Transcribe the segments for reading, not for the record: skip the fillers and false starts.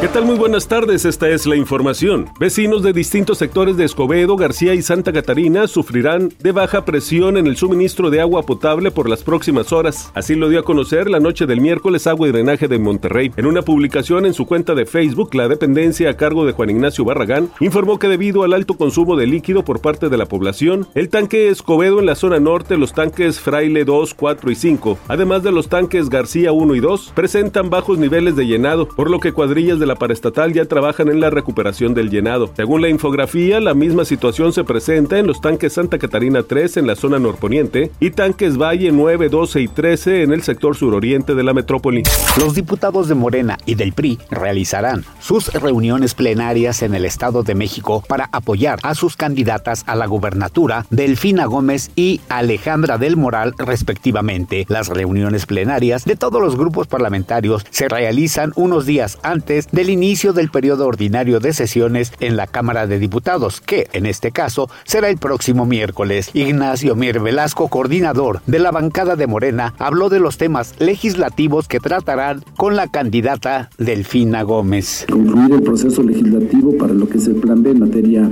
¿Qué tal? Muy buenas tardes, esta es la información. Vecinos de distintos sectores de Escobedo, García y Santa Catarina sufrirán de baja presión en el suministro de agua potable por las próximas horas. Así lo dio a conocer la noche del miércoles Agua y Drenaje de Monterrey. En una publicación en su cuenta de Facebook, la dependencia a cargo de Juan Ignacio Barragán informó que debido al alto consumo de líquido por parte de la población, el tanque Escobedo en la zona norte, los tanques Fraile 2, 4 y 5, además de los tanques García 1 y 2, presentan bajos niveles de llenado, por lo que cuadrillas de la paraestatal ya trabajan en la recuperación del llenado. Según la infografía, la misma situación se presenta en los tanques Santa Catarina 3 en la zona norponiente y tanques Valle 9, 12 y 13 en el sector suroriente de la metrópoli. Los diputados de Morena y del PRI realizarán sus reuniones plenarias en el Estado de México para apoyar a sus candidatas a la gubernatura, Delfina Gómez y Alejandra del Moral, respectivamente. Las reuniones plenarias de todos los grupos parlamentarios se realizan unos días antes del inicio del periodo ordinario de sesiones en la Cámara de Diputados, que en este caso será el próximo miércoles. Ignacio Mier Velasco, coordinador de la bancada de Morena, habló de los temas legislativos que tratarán con la candidata Delfina Gómez. Concluir el proceso legislativo para lo que se plantea en materia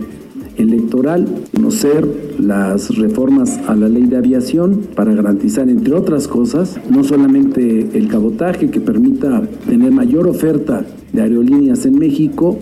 electoral, conocer las reformas a la ley de aviación para garantizar, entre otras cosas, no solamente el cabotaje que permita tener mayor oferta de aerolíneas en México.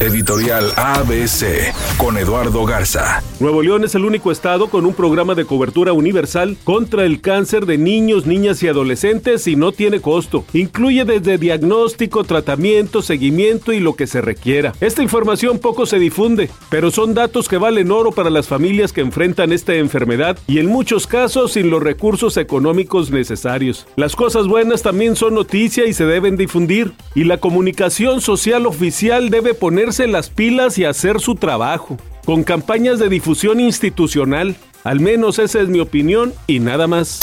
Editorial ABC con Eduardo Garza. Nuevo León es el único estado con un programa de cobertura universal contra el cáncer de niños, niñas y adolescentes y no tiene costo. Incluye desde diagnóstico, tratamiento, seguimiento y lo que se requiera. Esta información poco se difunde, pero son datos que valen oro para las familias que enfrentan esta enfermedad y en muchos casos sin los recursos económicos necesarios. Las cosas buenas también son noticia y se deben difundir, y la comunicación social oficial debe ponerse las pilas y hacer su trabajo, con campañas de difusión institucional. Al menos esa es mi opinión y nada más.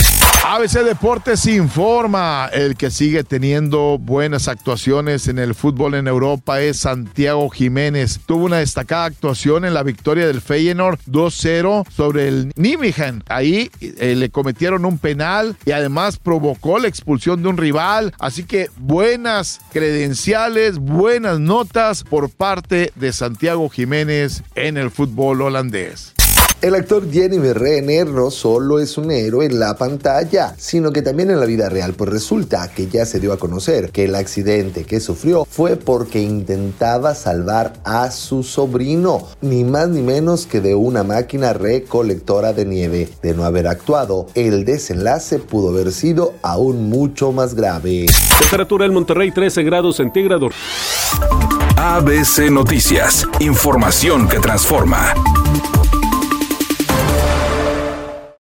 ABC Deportes informa, el que sigue teniendo buenas actuaciones en el fútbol en Europa es Santiago Jiménez. Tuvo una destacada actuación en la victoria del Feyenoord 2-0 sobre el Nijmegen. Ahí le cometieron un penal y además provocó la expulsión de un rival. Así que buenas credenciales, buenas notas por parte de Santiago Jiménez en el fútbol holandés. El actor Jeremy Renner no solo es un héroe en la pantalla, sino que también en la vida real, pues resulta que ya se dio a conocer que el accidente que sufrió fue porque intentaba salvar a su sobrino, ni más ni menos que de una máquina recolectora de nieve. De no haber actuado, el desenlace pudo haber sido aún mucho más grave. Temperatura en Monterrey, 13 grados centígrados. ABC Noticias, información que transforma.